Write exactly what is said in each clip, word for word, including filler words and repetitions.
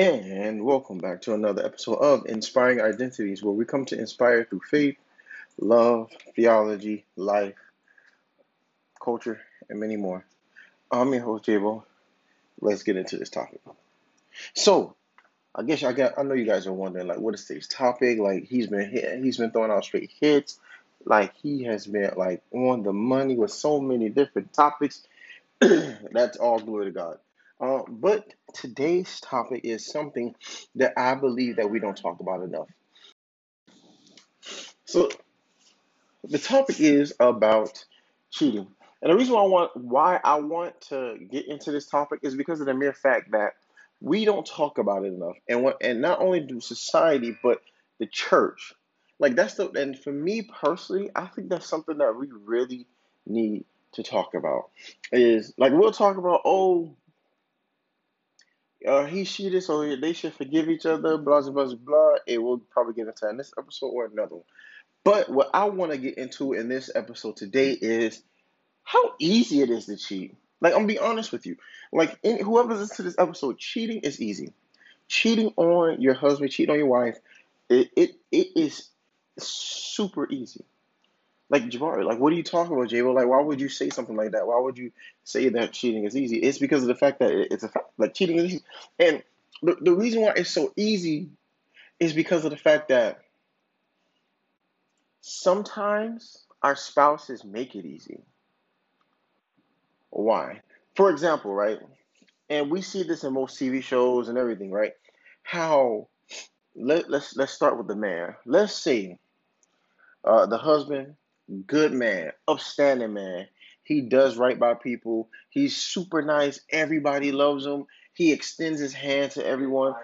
And welcome back to another episode of Inspiring Identities, where we come to inspire through faith, love, theology, life, culture, and many more. I'm your host, Jabo. Let's get into this topic. So, I guess I got I know you guys are wondering, like, what is today's topic? Like, he's been hit, he's been throwing out straight hits. Like, he has been, like, on the money with so many different topics. That's all glory to God. Uh, but today's topic is something that I believe that we don't talk about enough. So the topic is about cheating. And the reason why I want, why I want to get into this topic is because of the mere fact that we don't talk about it enough. And what, and not only do society, but the church. Like that's the, and for me personally, I think that's something that we really need to talk about. Is like, we'll talk about, oh, Uh, he, she, this, or they should forgive each other, blah, blah, blah, blah. It will probably get into in this episode or another one. But what I want to get into in this episode today is how easy it is to cheat. Like, I'm going to be honest with you. Like, in, whoever's listening to this episode, cheating is easy. Cheating on your husband, cheating on your wife, it it, it is super easy. Like, Jabari, like, what are you talking about, Jabo? Like, why would you say something like that? Why would you say that cheating is easy? It's because of the fact that it's a fact. Like, cheating is easy. And the, the reason why it's so easy is because of the fact that sometimes our spouses make it easy. Why? For example, right? And we see this in most T V shows and everything, right? How, let, let's, let's start with the man. Let's say uh, the husband... Good man, upstanding man. He does right by people. He's super nice. Everybody loves him. He extends his hand to everyone.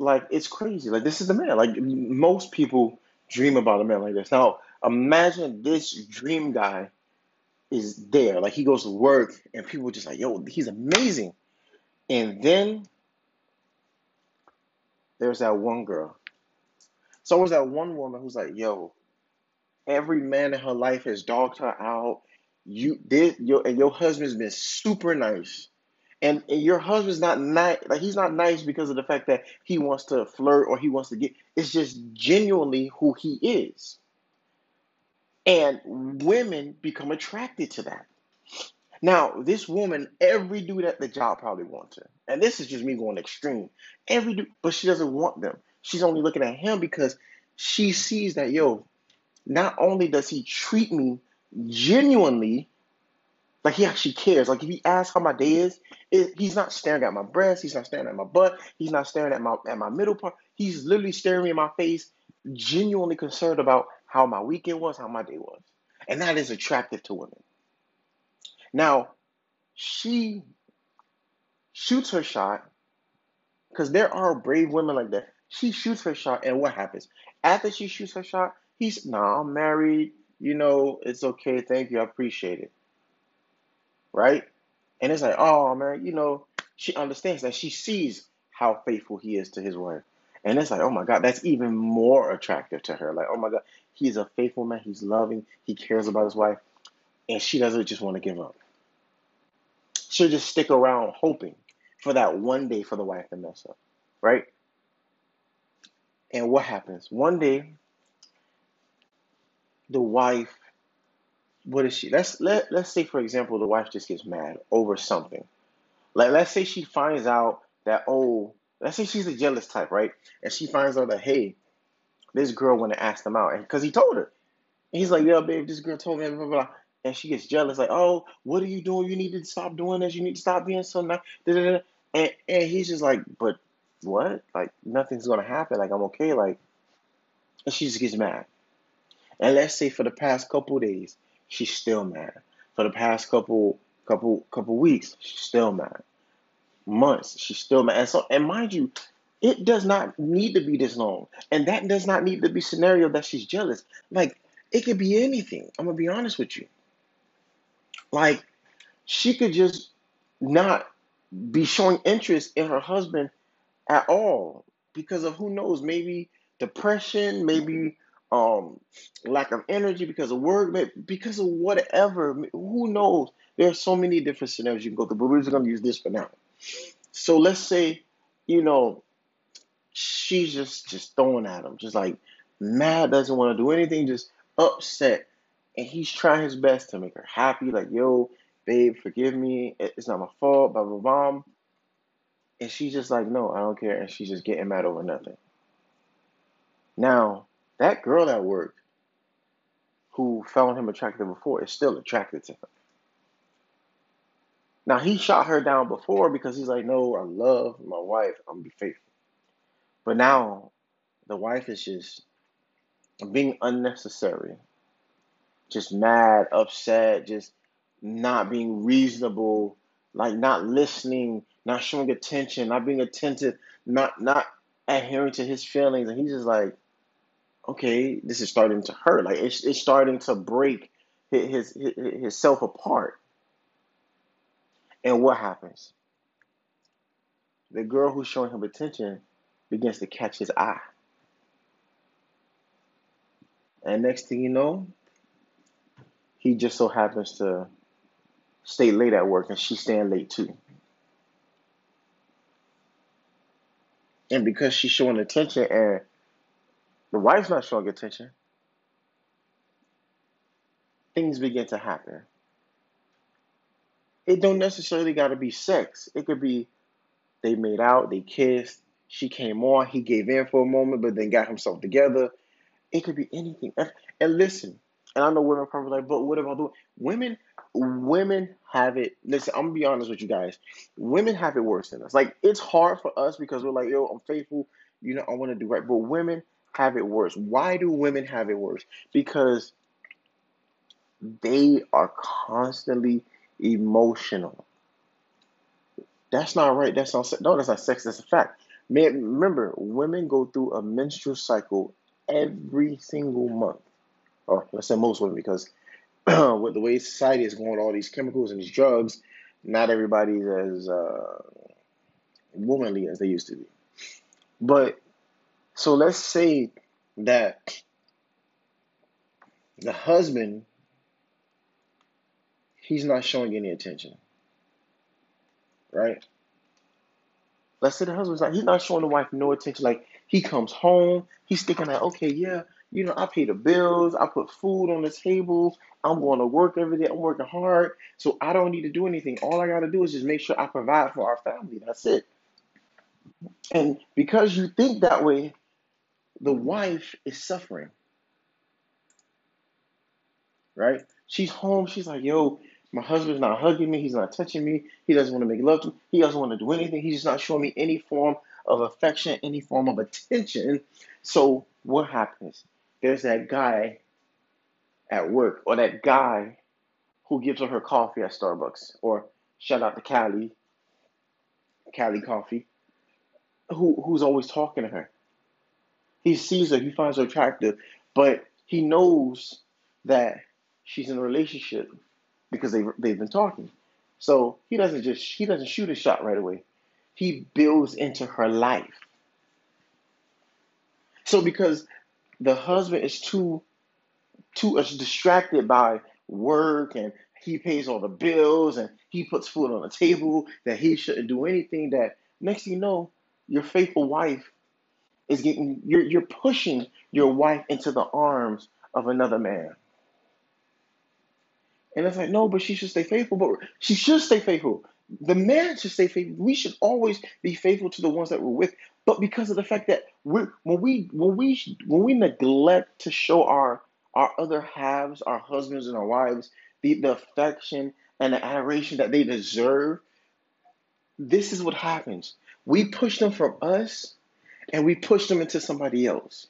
Like, it's crazy. Like, this is the man. Like, most people dream about a man like this. Now, imagine this dream guy is there. Like, he goes to work, and people are just like, yo, he's amazing. And then there's that one girl. So was that one woman who's like, yo, every man in her life has dogged her out. You did your and your husband's been super nice. And, and your husband's not nice, like he's not nice because of the fact that he wants to flirt or he wants to get, it's just genuinely who he is. And women become attracted to that. Now, this woman, every dude at the job probably wants her. And this is just me going extreme. Every dude, but she doesn't want them. She's only looking at him because she sees that, yo, not only does he treat me genuinely, like he actually cares. Like if he asks how my day is, it, he's not staring at my breasts. He's not staring at my butt. He's not staring at my at my middle part. He's literally staring me in my face, genuinely concerned about how my weekend was, how my day was. And that is attractive to women. Now, she shoots her shot because there are brave women like that. She shoots her shot, and what happens? After she shoots her shot, he's, nah, I'm married. You know, it's okay. Thank you. I appreciate it. Right? And it's like, oh, man, you know, she understands that. She sees how faithful he is to his wife. And it's like, oh, my God, that's even more attractive to her. Like, oh, my God, he's a faithful man. He's loving. He cares about his wife. And she doesn't just want to give up. She'll just stick around hoping for that one day for the wife to mess up. Right? And what happens? One day, the wife, what is she? Let's let let's say, for example, the wife just gets mad over something. Like, let's say she finds out that, oh, let's say she's a jealous type, right? And she finds out that, hey, this girl went and asked him out, and because he told her, and he's like, yeah, babe, this girl told me, blah, blah, blah. And she gets jealous, like, oh, what are you doing? You need to stop doing this. You need to stop being so nice. And and he's just like, but. What? Like, nothing's going to happen. Like, I'm okay. Like, and she just gets mad. And let's say for the past couple days, she's still mad. For the past couple, couple, couple weeks, she's still mad. Months, she's still mad. And so, and mind you, it does not need to be this long. And that does not need to be scenario that she's jealous. Like, it could be anything. I'm going to be honest with you. Like, she could just not be showing interest in her husband at all because of, who knows, maybe depression, maybe um lack of energy because of work, maybe because of whatever, who knows. There are so many different scenarios you can go through, but we're just going to use this for now. So let's say, you know, she's just, just throwing at him, just like mad, doesn't want to do anything, just upset. And he's trying his best to make her happy, like, yo, babe, forgive me. It's not my fault, blah, blah, blah. And she's just like, no, I don't care. And she's just getting mad over nothing. Now, that girl at work who found him attractive before is still attracted to him. Now, he shot her down before because he's like, no, I love my wife. I'm going to be faithful. But now the wife is just being unnecessary, just mad, upset, just not being reasonable, like not listening, not showing attention, not being attentive, not not adhering to his feelings. And he's just like, okay, this is starting to hurt. Like it's it's starting to break his his, his self apart. And what happens? The girl who's showing him attention begins to catch his eye. And next thing you know, he just so happens to stay late at work and she's staying late too. And because she's showing attention and the wife's not showing attention, things begin to happen. It don't necessarily got to be sex. It could be they made out, they kissed, she came on, he gave in for a moment, but then got himself together. It could be anything. And listen, and I know women are probably like, but what about the women? Women have it. Listen, I'm going to be honest with you guys. Women have it worse than us. Like, it's hard for us because we're like, yo, I'm faithful. You know, I want to do right. But women have it worse. Why do women have it worse? Because they are constantly emotional. That's not right. That's not no. That's not sex. That's a fact. Man, remember, women go through a menstrual cycle every single month, or let's say most women, because with the way society is going, all these chemicals and these drugs, not everybody's as uh, womanly as they used to be. But so let's say that the husband, he's not showing any attention, right? Let's say the husband's like, he's not showing the wife no attention. Like, he comes home, he's thinking like, okay, yeah, you know, I pay the bills, I put food on the table, I'm going to work every day, I'm working hard, so I don't need to do anything. All I got to do is just make sure I provide for our family. That's it. And because you think that way, the wife is suffering, right? She's home, she's like, yo, my husband's not hugging me. He's not touching me. He doesn't want to make love to me. He doesn't want to do anything. He's just not showing me any form of affection, any form of attention. So what happens? There's that guy at work or that guy who gives her her coffee at Starbucks, or shout out to Cali, Cali Coffee, who who's always talking to her. He sees her. He finds her attractive, but he knows that she's in a relationship, because they they've been talking. So he doesn't just he doesn't shoot a shot right away. He builds into her life. So because the husband is too too distracted by work, and he pays all the bills and he puts food on the table, that he shouldn't do anything, that next thing you know, your faithful wife is getting you're you're pushing your wife into the arms of another man. And it's like, no, but she should stay faithful. But she should stay faithful. The man should stay faithful. We should always be faithful to the ones that we're with. But because of the fact that we're, when we when we when we neglect to show our our other halves, our husbands and our wives, the, the affection and the adoration that they deserve, this is what happens. We push them from us, and we push them into somebody else.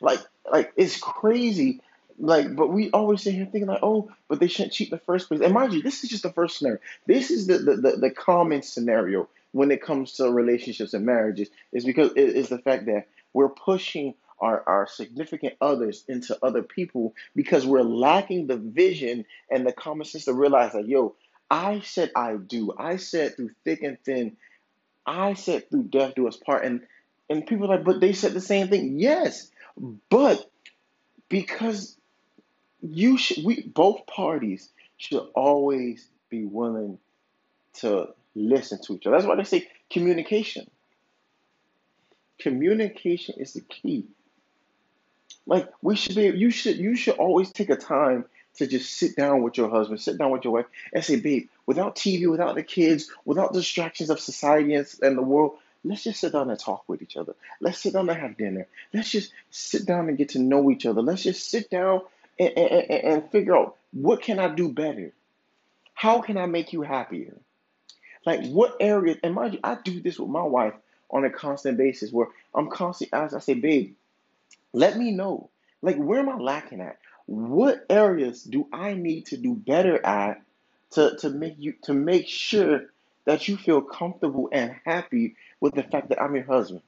Like like it's crazy. Like, but we always sit here thinking like, oh, but they shouldn't cheat in the first place. And mind you, this is just the first scenario. This is the, the, the, the common scenario when it comes to relationships and marriages, is because it is the fact that we're pushing our, our significant others into other people because we're lacking the vision and the common sense to realize like, yo, I said I do. I said through thick and thin. I said through death do us part. And, and people are like, but they said the same thing. Yes, but because... You should. We both parties should always be willing to listen to each other. That's why they say communication. Communication is the key. Like we should be, you should, you should always take a time to just sit down with your husband, sit down with your wife, and say, babe, without T V, without the kids, without distractions of society and, and the world, let's just sit down and talk with each other. Let's sit down and have dinner. Let's just sit down and get to know each other. Let's just sit down and, and, and figure out, what can I do better? How can I make you happier? Like what areas, and mind you, I do this with my wife on a constant basis where I'm constantly asking, I say, babe, let me know, like, where am I lacking at? What areas do I need to do better at to, to make you, to make sure that you feel comfortable and happy with the fact that I'm your husband?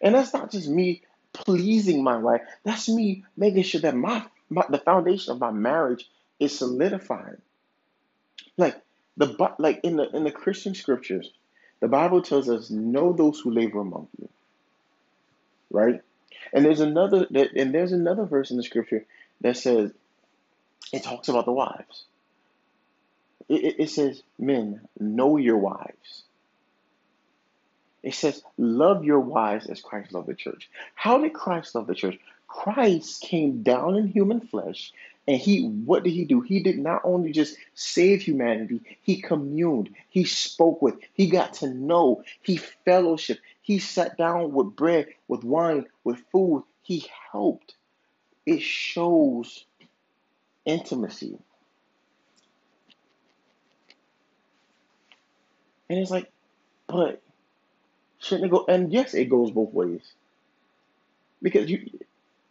And that's not just me pleasing my wife. That's me making sure that my, my the foundation of my marriage is solidified. Like the like in the in the Christian scriptures, the Bible tells us, know those who labor among you. Right? And there's another and there's another verse in the scripture that says, it talks about the wives. It, it says, men, know your wives. It says, love your wives as Christ loved the church. How did Christ love the church? Christ came down in human flesh, and he, what did he do? He did not only just save humanity, he communed, he spoke with, he got to know, he fellowshiped, he sat down with bread, with wine, with food, he helped. It shows intimacy. And it's like, but shouldn't it go? And yes, it goes both ways. Because you,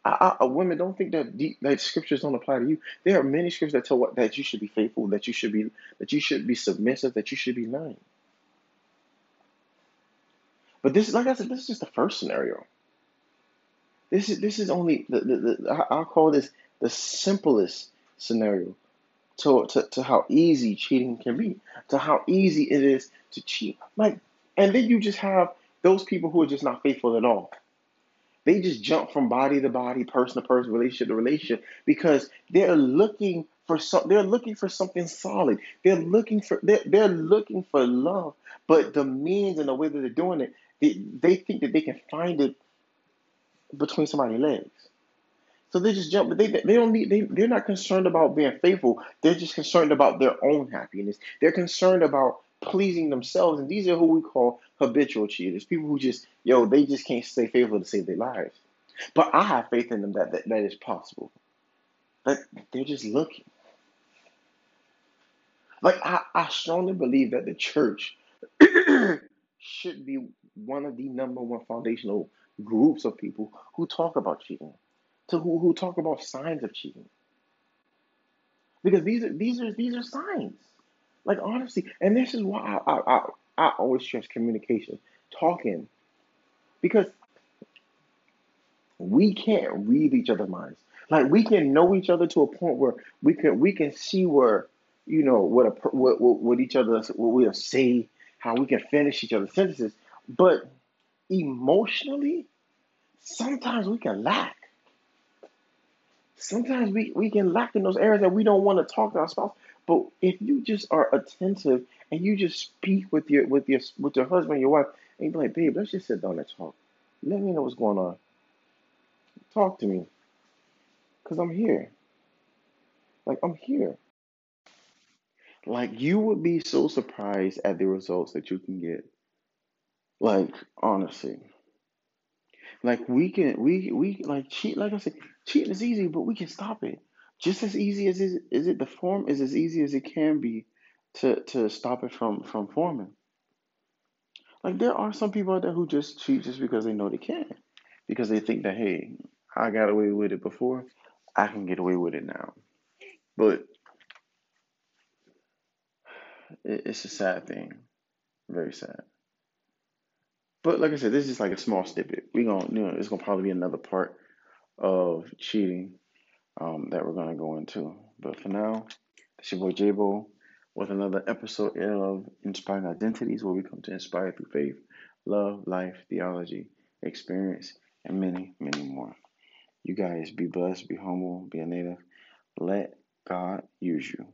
I, I, women, don't think that the, that scriptures don't apply to you. There are many scriptures that tell what that you should be faithful, that you should be that you should be submissive, that you should be loving. But this, like I said, this is just the first scenario. This is this is only the, the, the I'll call this the simplest scenario. To, to, to how easy cheating can be, to how easy it is to cheat. Like, and then you just have those people who are just not faithful at all. They just jump from body to body, person to person, relationship to relationship, because they're looking for some, they're looking for something solid. They're looking for they're, they're looking for love, but the means and the way that they're doing it, they, they think that they can find it between somebody's legs. So they just jump, but they they don't need they they're not concerned about being faithful. They're just concerned about their own happiness. They're concerned about pleasing themselves, and these are who we call habitual cheaters. People who just yo, they just can't stay faithful to save their lives. But I have faith in them that that, that is possible. But they're just looking. Like I, I strongly believe that the church should be one of the number one foundational groups of people who talk about cheating. To who, who talk about signs of cheating, because these are these are these are signs. Like honestly, and this is why I I, I, I always stress communication, talking, because we can't read each other's minds. Like we can know each other to a point where we can we can see where you know what a what what, what each other what we'll say, how we can finish each other's sentences, but emotionally, sometimes we can lack. Sometimes we, we can lack in those areas that we don't want to talk to our spouse. But if you just are attentive and you just speak with your with your with your husband, your wife, and you be like, babe, let's just sit down and talk. Let me know what's going on. Talk to me, cause I'm here. Like I'm here. Like you would be so surprised at the results that you can get. Like honestly. Like we can, we we like cheat. Like I said, cheating is easy, but we can stop it. Just as easy as is, is it. The form is as easy as it can be to to stop it from from forming. Like there are some people out there who just cheat just because they know they can, because they think that hey, I got away with it before, I can get away with it now. But it, it's a sad thing, very sad. But like I said, this is like a small snippet. We're gonna, you know, it's gonna probably be another part of cheating um, that we're gonna go into. But for now, it's your boy Jabo with another episode of Inspiring Identities, where we come to inspire through faith, love, life, theology, experience, and many, many more. You guys be blessed, be humble, be a native. Let God use you.